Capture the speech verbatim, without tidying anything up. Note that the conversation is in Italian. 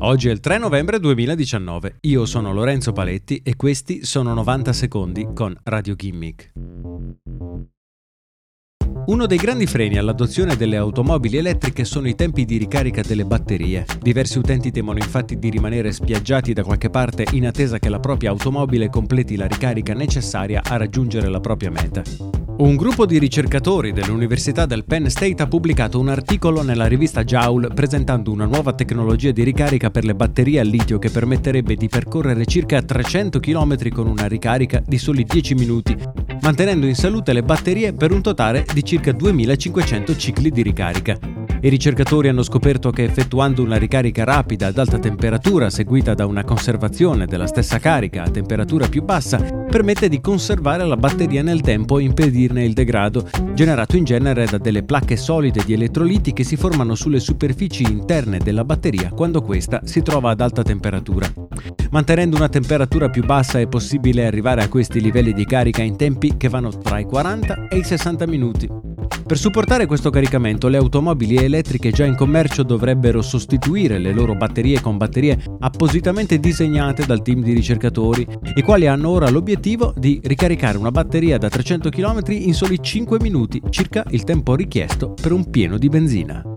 Oggi è il tre novembre duemiladiciannove, io sono Lorenzo Paletti e questi sono novanta secondi con Radio Gimmick. Uno dei grandi freni all'adozione delle automobili elettriche sono i tempi di ricarica delle batterie. Diversi utenti temono infatti di rimanere spiaggiati da qualche parte in attesa che la propria automobile completi la ricarica necessaria a raggiungere la propria meta. Un gruppo di ricercatori dell'Università del Penn State ha pubblicato un articolo nella rivista Joule presentando una nuova tecnologia di ricarica per le batterie a litio che permetterebbe di percorrere circa trecento chilometri con una ricarica di soli dieci minuti, mantenendo in salute le batterie per un totale di circa duemilacinquecento cicli di ricarica. I ricercatori hanno scoperto che effettuando una ricarica rapida ad alta temperatura seguita da una conservazione della stessa carica a temperatura più bassa permette di conservare la batteria nel tempo e impedirne il degrado, generato in genere da delle placche solide di elettroliti che si formano sulle superfici interne della batteria quando questa si trova ad alta temperatura. Mantenendo una temperatura più bassa è possibile arrivare a questi livelli di carica in tempi che vanno tra i quaranta e i sessanta minuti. Per supportare questo caricamento, le automobili elettriche già in commercio dovrebbero sostituire le loro batterie con batterie appositamente disegnate dal team di ricercatori, i quali hanno ora l'obiettivo di ricaricare una batteria da trecento chilometri in soli cinque minuti, circa il tempo richiesto per un pieno di benzina.